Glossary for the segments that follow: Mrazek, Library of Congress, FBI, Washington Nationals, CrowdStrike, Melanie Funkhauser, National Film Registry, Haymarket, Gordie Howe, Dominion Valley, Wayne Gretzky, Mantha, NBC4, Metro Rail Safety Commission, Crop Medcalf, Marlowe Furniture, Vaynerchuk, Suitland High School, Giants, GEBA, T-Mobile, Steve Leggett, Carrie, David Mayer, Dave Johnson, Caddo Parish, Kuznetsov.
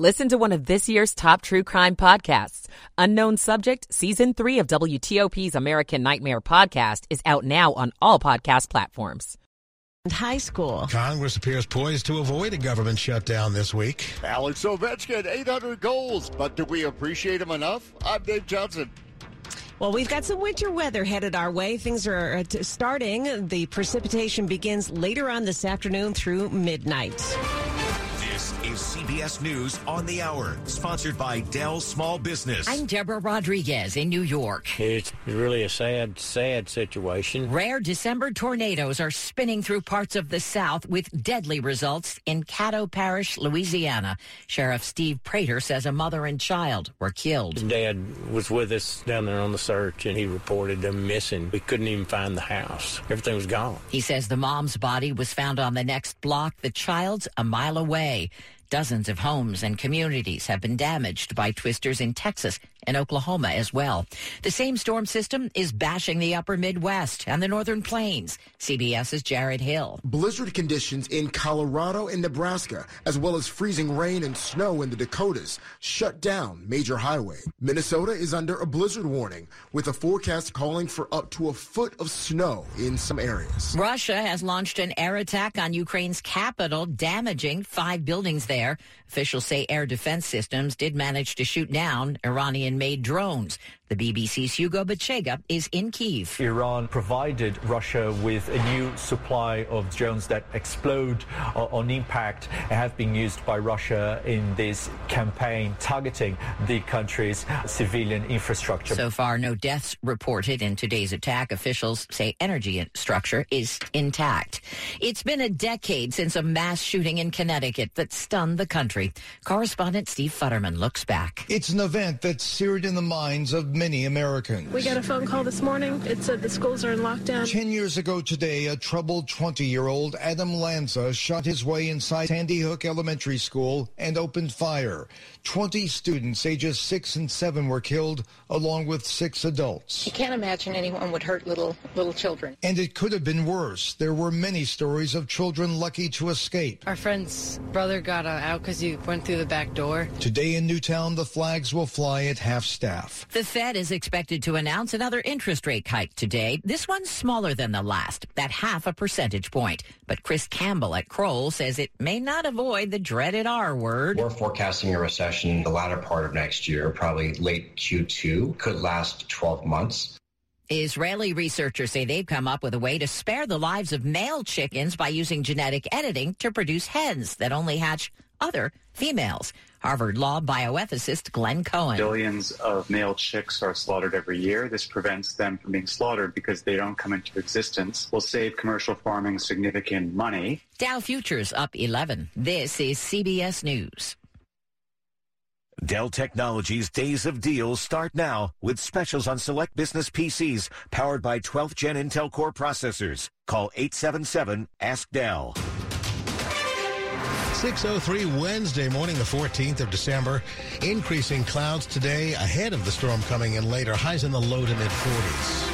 Listen to one of this year's top true crime podcasts. Unknown Subject, Season 3 of WTOP's American Nightmare podcast is out now on all podcast platforms. High school. Congress appears poised to avoid a government shutdown this week. Alex Ovechkin, 800 goals. But do we appreciate him enough? I'm Dave Johnson. Well, we've got some winter weather headed our way. Things are starting. The precipitation begins later on this afternoon through midnight. This is CBS News on the Hour, sponsored by Dell Small Business. I'm Deborah Rodriguez in New York. It's really a sad, sad situation. Rare December tornadoes are spinning through parts of the South with deadly results in Caddo Parish, Louisiana. Sheriff Steve Prater says a mother and child were killed. Dad was with us down there on the search, and he reported them missing. We couldn't even find the house. Everything was gone. He says the mom's body was found on the next block, the child's a mile away. Dozens of homes and communities have been damaged by twisters in Texas and Oklahoma as well. The same storm system is bashing the upper Midwest and the northern plains. CBS's Jared Hill. Blizzard conditions in Colorado and Nebraska, as well as freezing rain and snow in the Dakotas, shut down major highways. Minnesota is under a blizzard warning, with a forecast calling for up to a foot of snow in some areas. Russia has launched an air attack on Ukraine's capital, damaging 5 buildings there. Officials say air defense systems did manage to shoot down Iranian-made drones. The BBC's Hugo Bachega is in Kyiv. Iran provided Russia with a new supply of drones that explode on impact and have been used by Russia in this campaign targeting the country's civilian infrastructure. So far, no deaths reported in today's attack. Officials say energy infrastructure is intact. It's been a decade since a mass shooting in Connecticut that stunned the country. Correspondent Steve Futterman looks back. It's an event that's seared in the minds of many Americans. We got a phone call this morning. It said the schools are in lockdown. 10 years ago today, a troubled 20-year-old Adam Lanza shot his way inside Sandy Hook Elementary School and opened fire. 20 students ages 6 and 7 were killed, along with 6 adults. You can't imagine anyone would hurt little children. And it could have been worse. There were many stories of children lucky to escape. Our friend's brother got out because he went through the back door. Today in Newtown, the flags will fly at half staff. The Fed is expected to announce another interest rate hike today. This one's smaller than the last, at 0.5 percentage point. But Chris Campbell at Kroll says it may not avoid the dreaded R word. We're forecasting a recession the latter part of next year, probably late Q2, could last 12 months. Israeli researchers say they've come up with a way to spare the lives of male chickens by using genetic editing to produce hens that only hatch other females. Harvard Law bioethicist Glenn Cohen. Billions of male chicks are slaughtered every year. This prevents them from being slaughtered because they don't come into existence. Will save commercial farming significant money. Dow futures up 11. This is CBS News. Dell Technologies' Days of Deals start now with specials on select business PCs powered by 12th Gen Intel Core processors. Call 877-ASK-DELL. 6:03 Wednesday morning, the 14th of December. Increasing clouds today ahead of the storm coming in later. Highs in the low to mid-40s.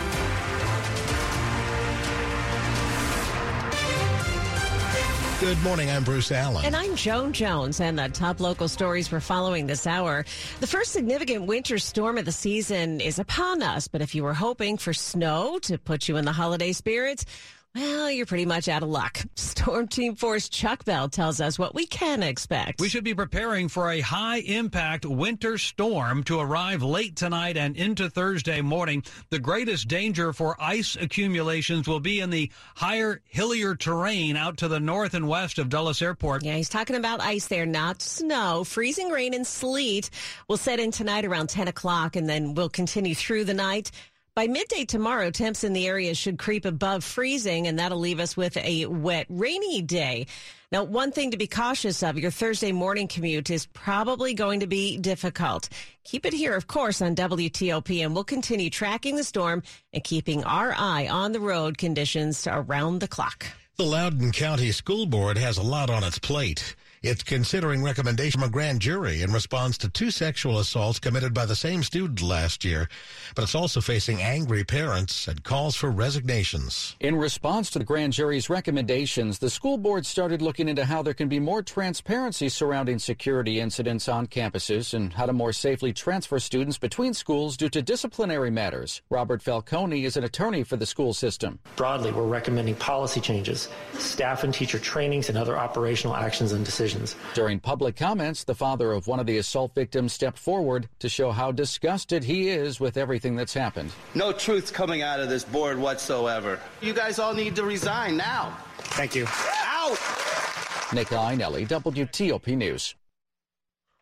Good morning, I'm Bruce Allen. And I'm Joan Jones, and the top local stories we're following this hour. The first significant winter storm of the season is upon us, but if you were hoping for snow to put you in the holiday spirits, well, you're pretty much out of luck. Storm Team 4's Chuck Bell tells us what we can expect. We should be preparing for a high-impact winter storm to arrive late tonight and into Thursday morning. The greatest danger for ice accumulations will be in the higher, hillier terrain out to the north and west of Dulles Airport. Yeah, he's talking about ice there, not snow. Freezing rain and sleet will set in tonight around 10 o'clock, and then will continue through the night. By midday tomorrow, temps in the area should creep above freezing, and that'll leave us with a wet, rainy day. Now, one thing to be cautious of, your Thursday morning commute is probably going to be difficult. Keep it here, of course, on WTOP, and we'll continue tracking the storm and keeping our eye on the road conditions around the clock. The Loudoun County School Board has a lot on its plate. It's considering recommendation from a grand jury in response to two sexual assaults committed by the same student last year, but it's also facing angry parents and calls for resignations. In response to the grand jury's recommendations, the school board started looking into how there can be more transparency surrounding security incidents on campuses and how to more safely transfer students between schools due to disciplinary matters. Robert Falcone is an attorney for the school system. Broadly, we're recommending policy changes, staff and teacher trainings, and other operational actions and decisions. During public comments, the father of one of the assault victims stepped forward to show how disgusted he is with everything that's happened. No truth coming out of this board whatsoever. You guys all need to resign now. Thank you. Out! Nicole Inelli, WTOP News.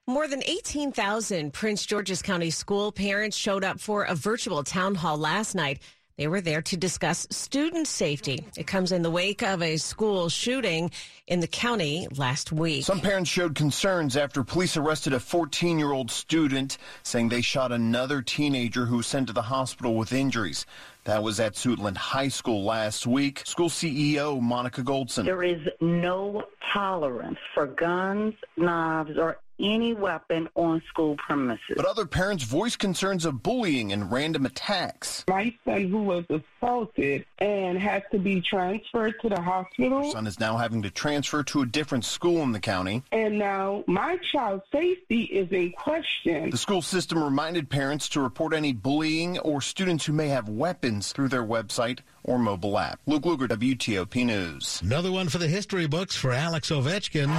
More than 18,000 Prince George's County school parents showed up for a virtual town hall last night. They were there to discuss student safety. It comes in the wake of a school shooting in the county last week. Some parents showed concerns after police arrested a 14-year-old student, saying they shot another teenager who was sent to the hospital with injuries. That was at Suitland High School last week. School CEO Monica Goldson. There is no tolerance for guns, knives, or any weapon on school premises. But other parents voiced concerns of bullying and random attacks. My son, who was assaulted and had to be transferred to the hospital. My son is now having to transfer to a different school in the county. And now my child's safety is in question. The school system reminded parents to report any bullying or students who may have weapons through their website or mobile app. Luke Luger, WTOP News. Another one for the history books for Alex Ovechkin.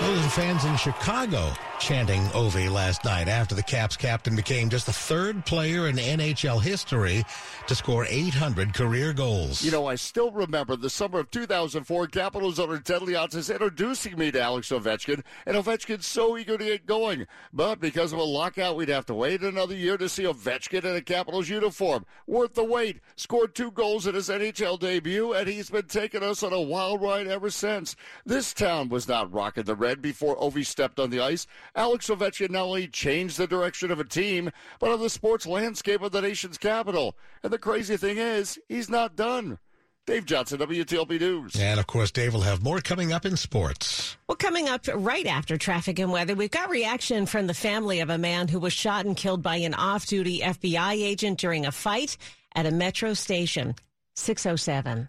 Those are fans in Chicago chanting Ovi last night after the Caps captain became just the third player in NHL history to score 800 career goals. You know, I still remember the summer of 2004, Capitals owner Ted Leonsis introducing me to Alex Ovechkin, and Ovechkin's so eager to get going. But because of a lockout, we'd have to wait another year to see Ovechkin in a Capitals uniform. Worth the wait. Scored 2 goals in his NHL debut, and he's been taking us on a wild ride ever since. This town was not rocking the red before Ovi stepped on the ice. Alex Ovechkin not only changed the direction of a team, but of the sports landscape of the nation's capital. And the crazy thing is, he's not done. Dave Johnson, WTLB News. And, of course, Dave will have more coming up in sports. Well, coming up right after traffic and weather, we've got reaction from the family of a man who was shot and killed by an off-duty FBI agent during a fight at a metro station. 6:07.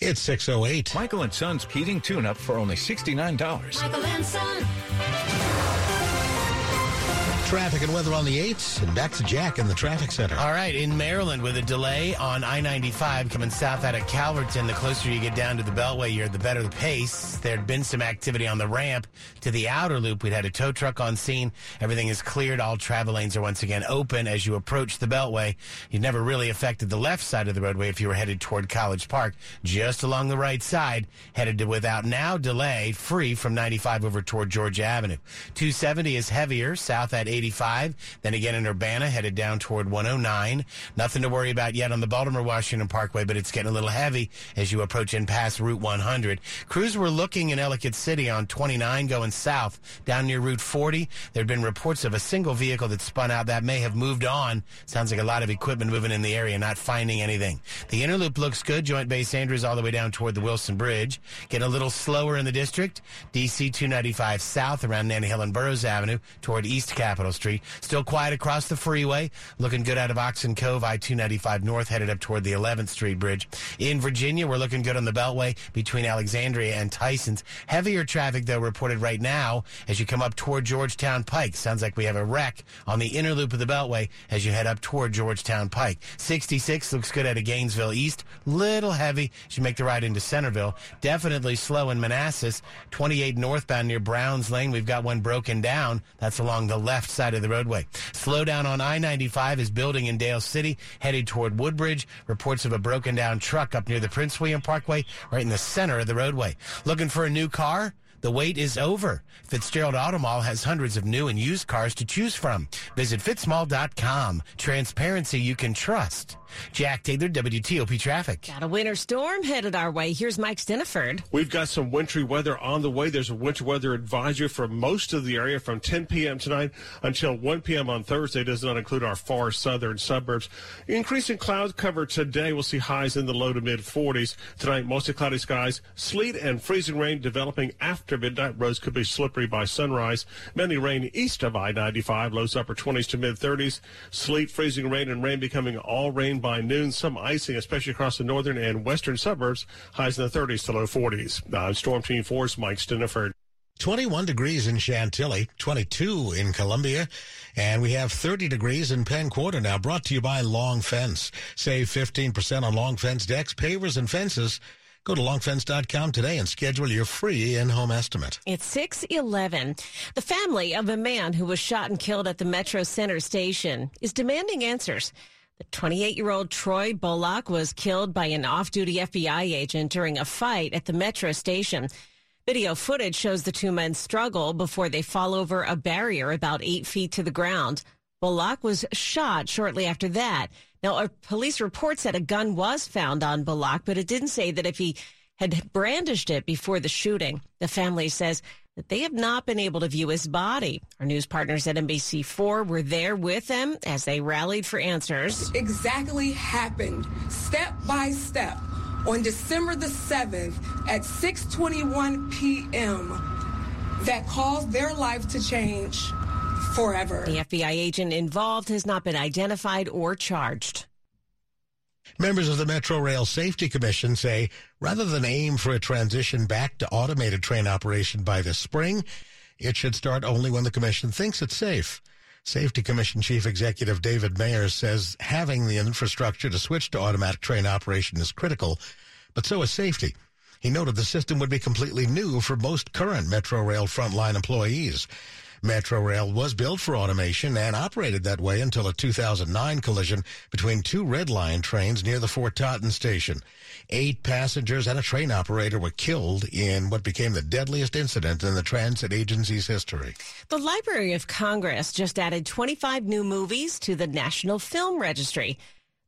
It's 6:08. Michael and Son's heating tune-up for only $69. Michael and Son. Traffic and weather on the 8s, and back to Jack in the traffic center. All right, in Maryland with a delay on I-95 coming south out of Calverton. The closer you get down to the Beltway here, the better the pace. There had been some activity on the ramp to the outer loop. We'd had a tow truck on scene. Everything is cleared. All travel lanes are once again open as you approach the Beltway. You never really affected the left side of the roadway if you were headed toward College Park. Just along the right side, headed to without now delay, free from 95 over toward Georgia Avenue. 270 is heavier south at 85, then again in Urbana, headed down toward 109. Nothing to worry about yet on the Baltimore-Washington Parkway, but it's getting a little heavy as you approach and past Route 100. Crews were looking in Ellicott City on 29 going south, down near Route 40. There have been reports of a single vehicle that spun out that may have moved on. Sounds like a lot of equipment moving in the area, not finding anything. The inner loop looks good. Joint Base Andrews all the way down toward the Wilson Bridge. Getting a little slower in the district. DC 295 south around Nantahill and Burroughs Avenue toward East Capitol. Capitol Street. Still quiet across the freeway. Looking good out of Oxon Cove, I-295 north, headed up toward the 11th Street Bridge. In Virginia, we're looking good on the Beltway between Alexandria and Tysons. Heavier traffic, though, reported right now as you come up toward Georgetown Pike. Sounds like we have a wreck on the inner loop of the Beltway as you head up toward Georgetown Pike. 66 looks good out of Gainesville East. Little heavy as you make the ride into Centerville. Definitely slow in Manassas. 28 northbound near Browns Lane. We've got one broken down. That's along the left side of the roadway. Slowdown on I-95 is building in Dale City, headed toward Woodbridge. Reports of a broken down truck up near the Prince William Parkway, right in the center of the roadway. Looking for a new car? The wait is over. Fitzgerald Auto Mall has hundreds of new and used cars to choose from. Visit fitzmall.com. Transparency you can trust. Jack Taylor, WTOP Traffic. Got a winter storm headed our way. Here's Mike Steniford. We've got some wintry weather on the way. There's a winter weather advisory for most of the area from 10 p.m. tonight until 1 p.m. on Thursday. Does not include our far southern suburbs. Increasing cloud cover today. We'll see highs in the low to mid 40s. Tonight, mostly cloudy skies, sleet and freezing rain developing after midnight. Roads could be slippery by sunrise. Mainly rain east of I-95, lows upper 20s to mid 30s. Sleet, freezing rain, and rain becoming all rain by noon. Some icing, especially across the northern and western suburbs. Highs in the 30s to low 40s. I'm Storm Team 4's Mike Steniford. 21 degrees in Chantilly, 22 in Columbia, and we have 30 degrees in Penn Quarter now, brought to you by Long Fence. Save 15% on Long Fence decks, pavers, and fences. Go to longfence.com today and schedule your free in-home estimate. It's 6:11. The family of a man who was shot and killed at the Metro Center station is demanding answers. The 28-year-old Troy Bollock was killed by an off-duty FBI agent during a fight at the Metro station. Video footage shows the two men struggle before they fall over a barrier about 8 feet to the ground. Bollock was shot shortly after that. Now, a police report said a gun was found on Bollock, but it didn't say that if he had brandished it before the shooting. The family says that they have not been able to view his body. Our news partners at NBC4 were there with them as they rallied for answers. Exactly happened step by step on December the 7th at 6:21 p.m. that caused their life to change forever. The FBI agent involved has not been identified or charged. Members of the Metro Rail Safety Commission say rather than aim for a transition back to automated train operation by this spring, it should start only when the commission thinks it's safe. Safety Commission Chief Executive David Mayer says having the infrastructure to switch to automatic train operation is critical, but so is safety. He noted the system would be completely new for most current Metro Rail frontline employees. Metro Rail was built for automation and operated that way until a 2009 collision between two Red Line trains near the Fort Totten station. 8 passengers and a train operator were killed in what became the deadliest incident in the transit agency's history. The Library of Congress just added 25 new movies to the National Film Registry.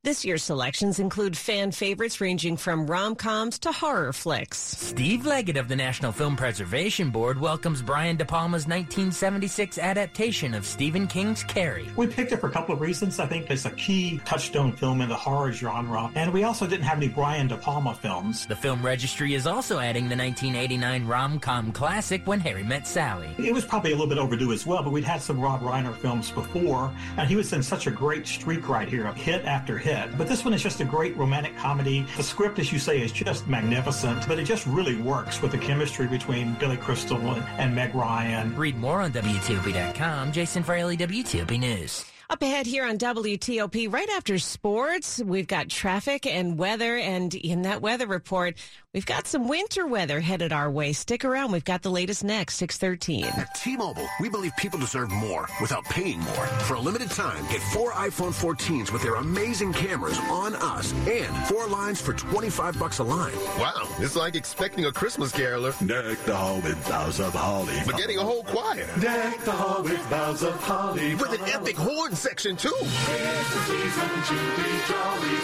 This year's selections include fan favorites ranging from rom-coms to horror flicks. Steve Leggett of the National Film Preservation Board welcomes Brian De Palma's 1976 adaptation of Stephen King's Carrie. We picked it for a couple of reasons. I think it's a key touchstone film in the horror genre, and we also didn't have any Brian De Palma films. The Film Registry is also adding the 1989 rom-com classic When Harry Met Sally. It was probably a little bit overdue as well, but we'd had some Rob Reiner films before, and he was in such a great streak right here, hit after hit. But this one is just a great romantic comedy. The script, as you say, is just magnificent, but it just really works with the chemistry between Billy Crystal and Meg Ryan. Read more on WTOP.com. Jason Fraley, WTOP News. Up ahead here on WTOP, right after sports, we've got traffic and weather. And in that weather report, we've got some winter weather headed our way. Stick around. We've got the latest next, 6:13. At T-Mobile, we believe people deserve more without paying more. For a limited time, get 4 iPhone 14s with their amazing cameras on us and 4 lines for $25 a line. Wow, it's like expecting a Christmas caroler. Deck the hall with boughs of holly. But getting a whole choir. Deck the hall with boughs of holly. With an epic horn section too.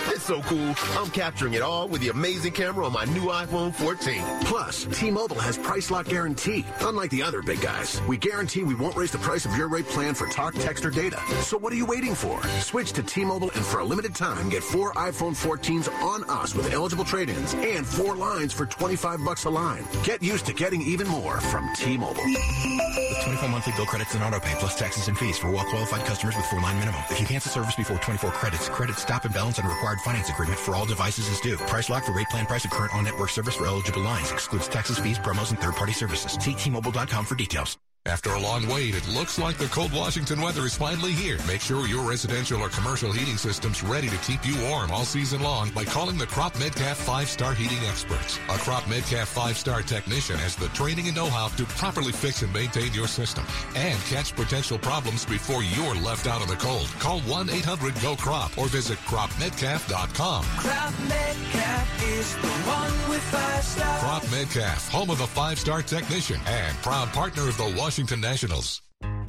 It's so cool. I'm capturing it all with the amazing camera on my new iPhone. iPhone 14. Plus, T-Mobile has price lock guarantee. Unlike the other big guys, we guarantee we won't raise the price of your rate plan for talk, text, or data. So what are you waiting for? Switch to T-Mobile and for a limited time, get 4 iPhone 14s on us with eligible trade-ins and 4 lines for $25 a line. Get used to getting even more from T-Mobile. With 24 monthly bill credits and auto pay plus taxes and fees for well-qualified customers with 4-line minimum. If you cancel service before 24 credits, credit stop and balance on required finance agreement for all devices is due. Price lock for rate plan price of current on-network service for eligible lines. Excludes taxes, fees, promos, and third-party services. See T-Mobile.com for details. After a long wait, it looks like the cold Washington weather is finally here. Make sure your residential or commercial heating system's ready to keep you warm all season long by calling the Crop Medcalf 5-Star Heating Experts. A Crop Medcalf 5-Star Technician has the training and know-how to properly fix and maintain your system and catch potential problems before you're left out in the cold. Call 1-800-GO-CROP or visit CropMedcalf.com. Crop Medcalf is the one with 5 stars. Crop Medcalf, home of the 5-Star Technician and proud partner of the Washington Nationals.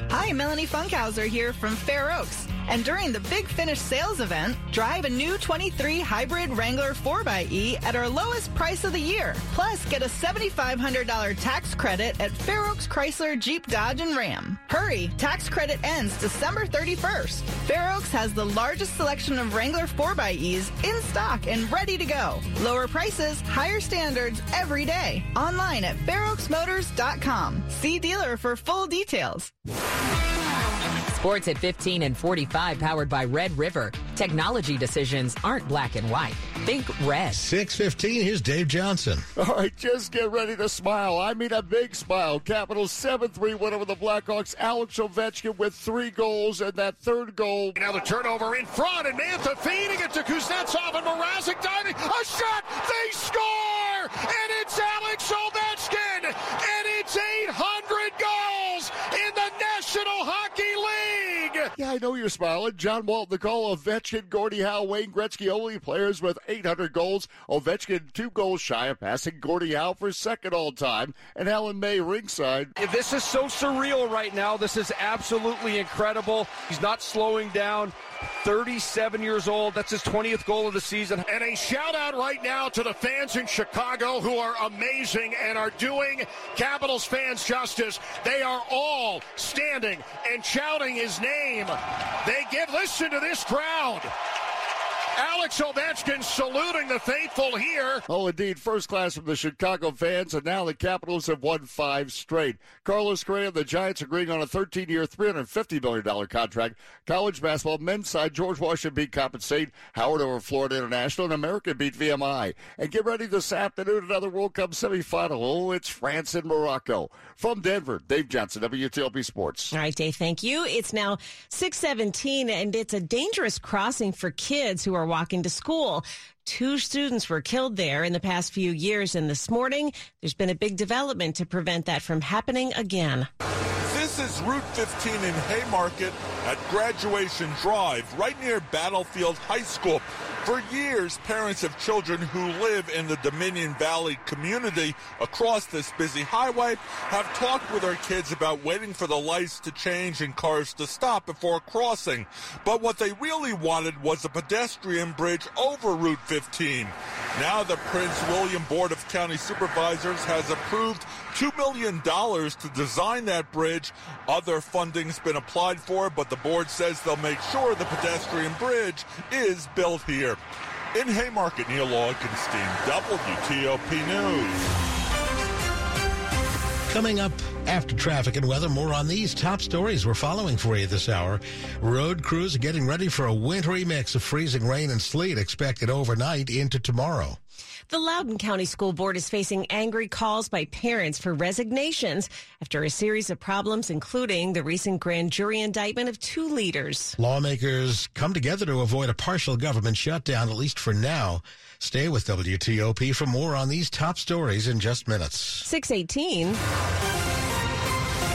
Hi, Melanie Funkhauser here from Fair Oaks. And during the Big Finish sales event, drive a new 23 hybrid Wrangler 4xe at our lowest price of the year. Plus, get a $7,500 tax credit at Fair Oaks Chrysler, Jeep, Dodge, and Ram. Hurry! Tax credit ends December 31st. Fair Oaks has the largest selection of Wrangler 4xes in stock and ready to go. Lower prices, higher standards every day. Online at fairoaksmotors.com. See dealer for full details. Sports at 15 and 45, powered by Red River. Technology decisions aren't black and white. Think red. 6:15, here's Dave Johnson. All right, just get ready to smile. I mean a big smile. Capitals 7-3 win over the Blackhawks. Alex Ovechkin with 3 goals and that 3rd goal. Now the turnover in front, and Mantha feeding it to Kuznetsov and Mrazek diving. A shot! They score! And it's Alex Ovechkin! And it's 800 goals in the National Hockey League! Yeah, I know you're smiling. John Walton, Nicole, Ovechkin, Gordie Howe, Wayne Gretzky, only players with 800 goals. Ovechkin 2 goals shy of passing Gordie Howe for 2nd all-time. And Alan May ringside. This is so surreal right now. This is absolutely incredible. He's not slowing down. 37 years old. That's his 20th goal of the season. And a shout-out right now to the fans in Chicago who are amazing and are doing Capitals fans justice. They are all standing and shouting his name. Listen to this crowd. Alex Ovechkin saluting the faithful here. Oh, indeed, first class from the Chicago fans, and now the Capitals have won 5 straight. Carlos Correa and the Giants agreeing on a 13-year, $350 million contract. College basketball, men's side, George Washington beat Coppin State, Howard over Florida International, and America beat VMI. And get ready this afternoon, another World Cup semifinal. Oh, it's France and Morocco. From Denver, Dave Johnson, WTLB Sports. All right, Dave, thank you. It's now 6:17, and it's a dangerous crossing for kids who are walking to school. 2 students were killed there in the past few years, and this morning there's been a big development to prevent that from happening again. This is Route 15 in Haymarket at Graduation Drive, right near Battlefield High School. For years, parents of children who live in the Dominion Valley community across this busy highway have talked with their kids about waiting for the lights to change and cars to stop before crossing. But what they really wanted was a pedestrian bridge over Route 15. Now the Prince William Board of County Supervisors has approved $2 million to design that bridge. Other funding's been applied for, but the board says they'll make sure the pedestrian bridge is built here. In Haymarket, Neil Augenstein, WTOP News. Coming up after traffic and weather, more on these top stories we're following for you this hour. Road crews are getting ready for a wintry mix of freezing rain and sleet expected overnight into tomorrow. The Loudoun County School Board is facing angry calls by parents for resignations after a series of problems, including the recent grand jury indictment of 2 leaders. Lawmakers come together to avoid a partial government shutdown, at least for now. Stay with WTOP for more on these top stories in just minutes. 6:18.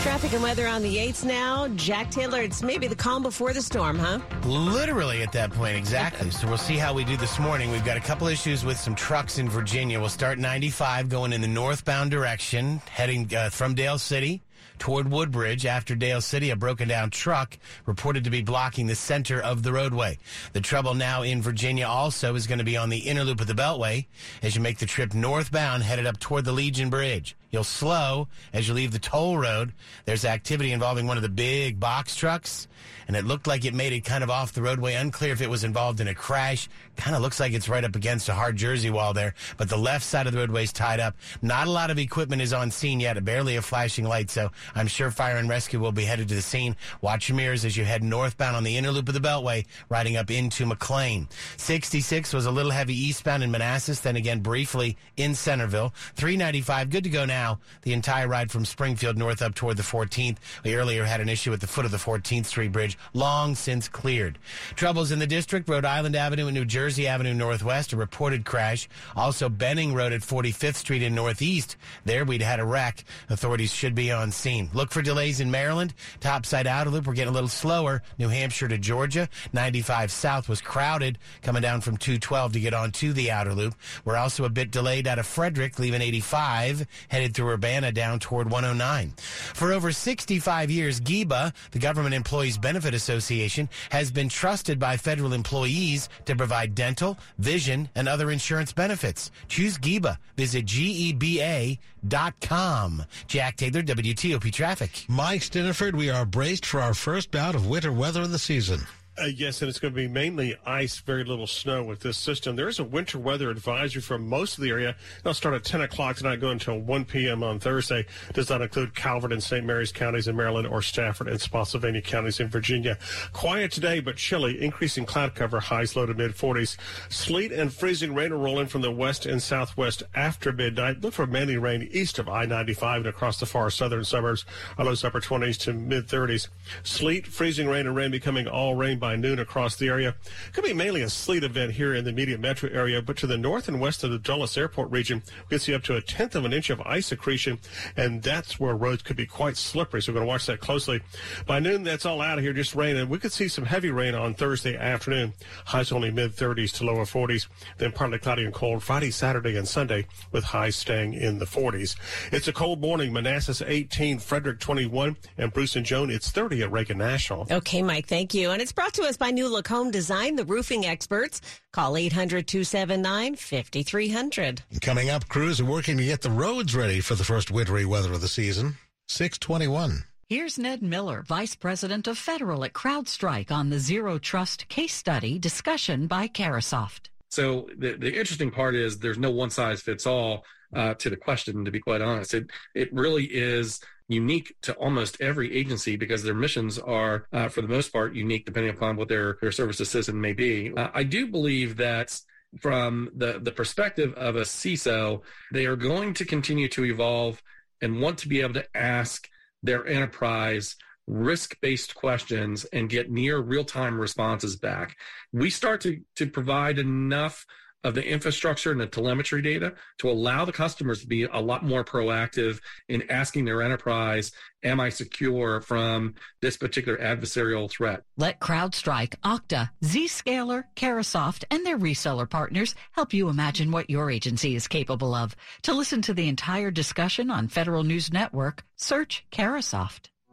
Traffic and weather on the 8s now. Jack Taylor, it's maybe the calm before the storm, huh? Literally at that point, exactly. So we'll see how we do this morning. We've got a couple issues with some trucks in Virginia. We'll start 95 going in the northbound direction, heading from Dale City toward Woodbridge after Dale City. A broken down truck reported to be blocking the center of the roadway. The trouble now in Virginia also is going to be on the inner loop of the Beltway as you make the trip northbound headed up toward the Legion Bridge. You'll slow as you leave the toll road. There's activity involving one of the big box trucks, and it looked like it made it kind of off the roadway. Unclear if it was involved in a crash. Kind of looks like it's right up against a hard Jersey wall there, but the left side of the roadway is tied up. Not a lot of equipment is on scene yet, barely a flashing light, so I'm sure fire and rescue will be headed to the scene. Watch your mirrors as you head northbound on the inner loop of the Beltway, riding up into McLean. 66 was a little heavy eastbound in Manassas, then again briefly in Centerville. 395, good to go now. The entire ride from Springfield north up toward the 14th. We earlier had an issue at the foot of the 14th Street Bridge, long since cleared. Troubles in the district, Rhode Island Avenue and New Jersey Avenue Northwest, a reported crash. Also, Benning Road at 45th Street in Northeast. There we'd had a wreck. Authorities should be on scene. Look for delays in Maryland. Topside outer loop, we're getting a little slower. New Hampshire to Georgia. 95 South was crowded, coming down from 212 to get onto the outer loop. We're also a bit delayed out of Frederick, leaving 85, headed through Urbana down toward 109. For over 65 years, GEBA, the Government Employees Benefit Association, has been trusted by federal employees to provide dental, vision, and other insurance benefits. Choose GEBA. Visit GEBA.com. Jack Taylor, WTOP Traffic. Mike Stiniford, we are braced for our first bout of winter weather of the season. Yes, and it's going to be mainly ice, very little snow with this system. There is a winter weather advisory for most of the area. It'll start at 10 o'clock tonight, go until 1 p.m. on Thursday. Does not include Calvert and St. Mary's counties in Maryland or Stafford and Spotsylvania counties in Virginia. Quiet today, but chilly. Increasing cloud cover, highs low to mid-40s. Sleet and freezing rain are rolling from the west and southwest after midnight. Look for mainly rain east of I-95 and across the far southern suburbs. Our lows upper 20s to mid-30s. Sleet, freezing rain, and rain becoming all rain by noon across the area. Could be mainly a sleet event here in the immediate metro area, but to the north and west of the Dulles Airport region, we could see up to 1/10 of an inch of ice accretion, and that's where roads could be quite slippery, so we're going to watch that closely. By noon, that's all out of here, just rain, and we could see some heavy rain on Thursday afternoon. Highs only mid-30s to lower 40s, then partly cloudy and cold Friday, Saturday, and Sunday, with highs staying in the 40s. It's a cold morning. Manassas 18, Frederick 21, and Bruce and Joan, it's 30 at Reagan National. Okay, Mike, thank you. And it's brought to us by New Look Home Design, the roofing experts. Call 800-279-5300. Coming up, crews are working to get the roads ready for the first wintry weather of the season. 621. Here's Ned Miller, Vice President of Federal at CrowdStrike, on the Zero Trust case study discussion by Carasoft. So the interesting part is there's no one-size-fits-all to the question, to be quite honest. It really is unique to almost every agency because their missions are, for the most part, unique depending upon what their service assistant may be. I do believe that from the perspective of a CISO, they are going to continue to evolve and want to be able to ask their enterprise risk-based questions and get near real-time responses back. We start to provide enough of the infrastructure and the telemetry data to allow the customers to be a lot more proactive in asking their enterprise, am I secure from this particular adversarial threat? Let CrowdStrike, Okta, Zscaler, Carasoft, and their reseller partners help you imagine what your agency is capable of. To listen to the entire discussion on Federal News Network, search Carasoft.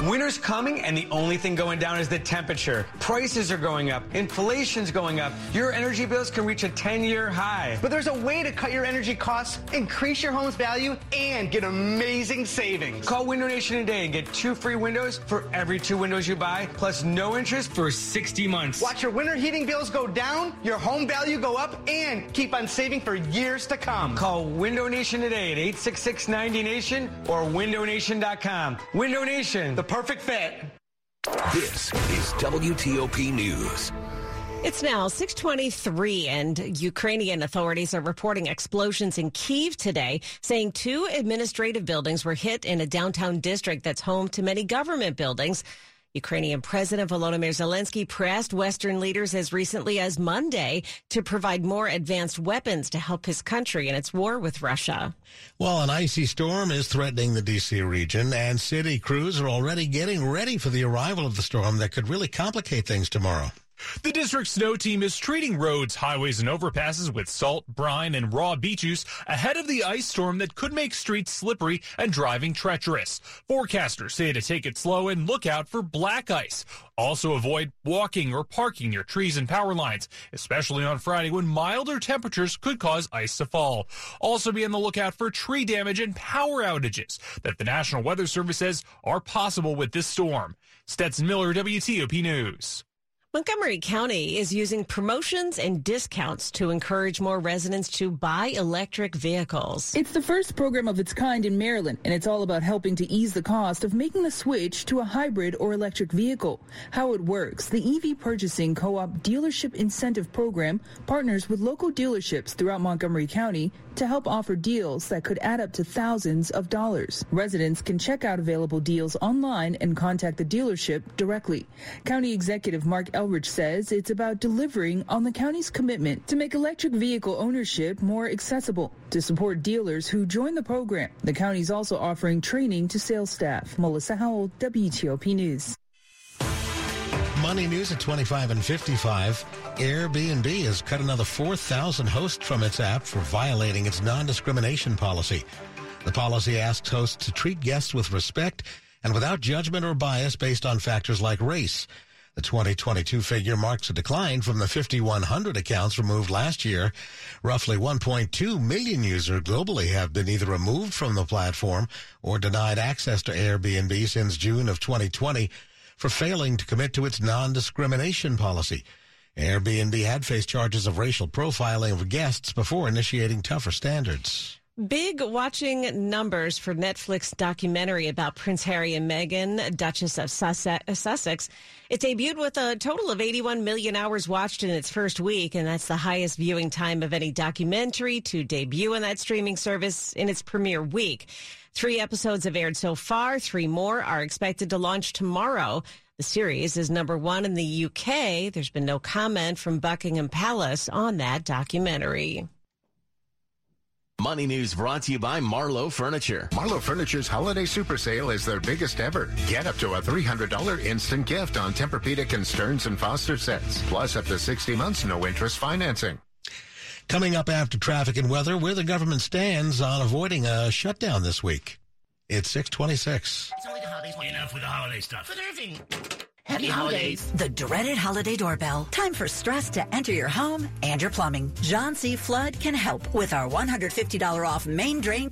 Winter's coming, and the only thing going down is the temperature. Prices are going up. Inflation's going up. Your energy bills can reach a 10-year high. But there's a way to cut your energy costs, increase your home's value, and get amazing savings. Call Window Nation today and get 2 free windows for every 2 windows you buy, plus no interest for 60 months. Watch your winter heating bills go down, your home value go up, and keep on saving for years to come. Call Window Nation today at 866-90-NATION or windownation.com. Window Nation, the perfect fit. This is WTOP News. It's now 6:23, and Ukrainian authorities are reporting explosions in Kyiv today, saying two administrative buildings were hit in a downtown district that's home to many government buildings. Ukrainian President Volodymyr Zelensky pressed Western leaders as recently as Monday to provide more advanced weapons to help his country in its war with Russia. Well, an icy storm is threatening the D.C. region, and city crews are already getting ready for the arrival of the storm that could really complicate things tomorrow. The district's snow team is treating roads, highways, and overpasses with salt, brine, and raw beet juice ahead of the ice storm that could make streets slippery and driving treacherous. Forecasters say to take it slow and look out for black ice. Also avoid walking or parking near trees and power lines, especially on Friday when milder temperatures could cause ice to fall. Also be on the lookout for tree damage and power outages that the National Weather Service says are possible with this storm. Stetson Miller, WTOP News. Montgomery County is using promotions and discounts to encourage more residents to buy electric vehicles. It's the first program of its kind in Maryland, and it's all about helping to ease the cost of making the switch to a hybrid or electric vehicle. How it works, the EV Purchasing Co-op Dealership Incentive Program partners with local dealerships throughout Montgomery County to help offer deals that could add up to thousands of dollars. Residents can check out available deals online and contact the dealership directly. County Executive Mark Elridge says it's about delivering on the county's commitment to make electric vehicle ownership more accessible. To support dealers who join the program, the county's also offering training to sales staff. Melissa Howell, WTOP News. Money news at 25 and 55. Airbnb has cut another 4,000 hosts from its app for violating its non-discrimination policy. The policy asks hosts to treat guests with respect and without judgment or bias based on factors like race. The 2022 figure marks a decline from the 5,100 accounts removed last year. Roughly 1.2 million users globally have been either removed from the platform or denied access to Airbnb since June of 2020 for failing to commit to its non-discrimination policy. Airbnb had faced charges of racial profiling of guests before initiating tougher standards. Big watching numbers for Netflix documentary about Prince Harry and Meghan, Duchess of Sussex. It debuted with a total of 81 million hours watched in its first week, and that's the highest viewing time of any documentary to debut on that streaming service in its premiere week. 3 episodes have aired so far. 3 more are expected to launch tomorrow. The series is number 1 in the UK. There's been no comment from Buckingham Palace on that documentary. Money News brought to you by Marlowe Furniture. Marlowe Furniture's holiday super sale is their biggest ever. Get up to a $300 instant gift on Tempur-Pedic and Stearns & Foster sets. Plus up to 60 months, no interest financing. Coming up after traffic and weather, where the government stands on avoiding a shutdown this week. It's 6:26. It's only the holidays. Enough with the holiday stuff. Good Irving. Happy holidays. The dreaded holiday doorbell. Time for stress to enter your home and your plumbing. John C. Flood can help with our $150 off main drain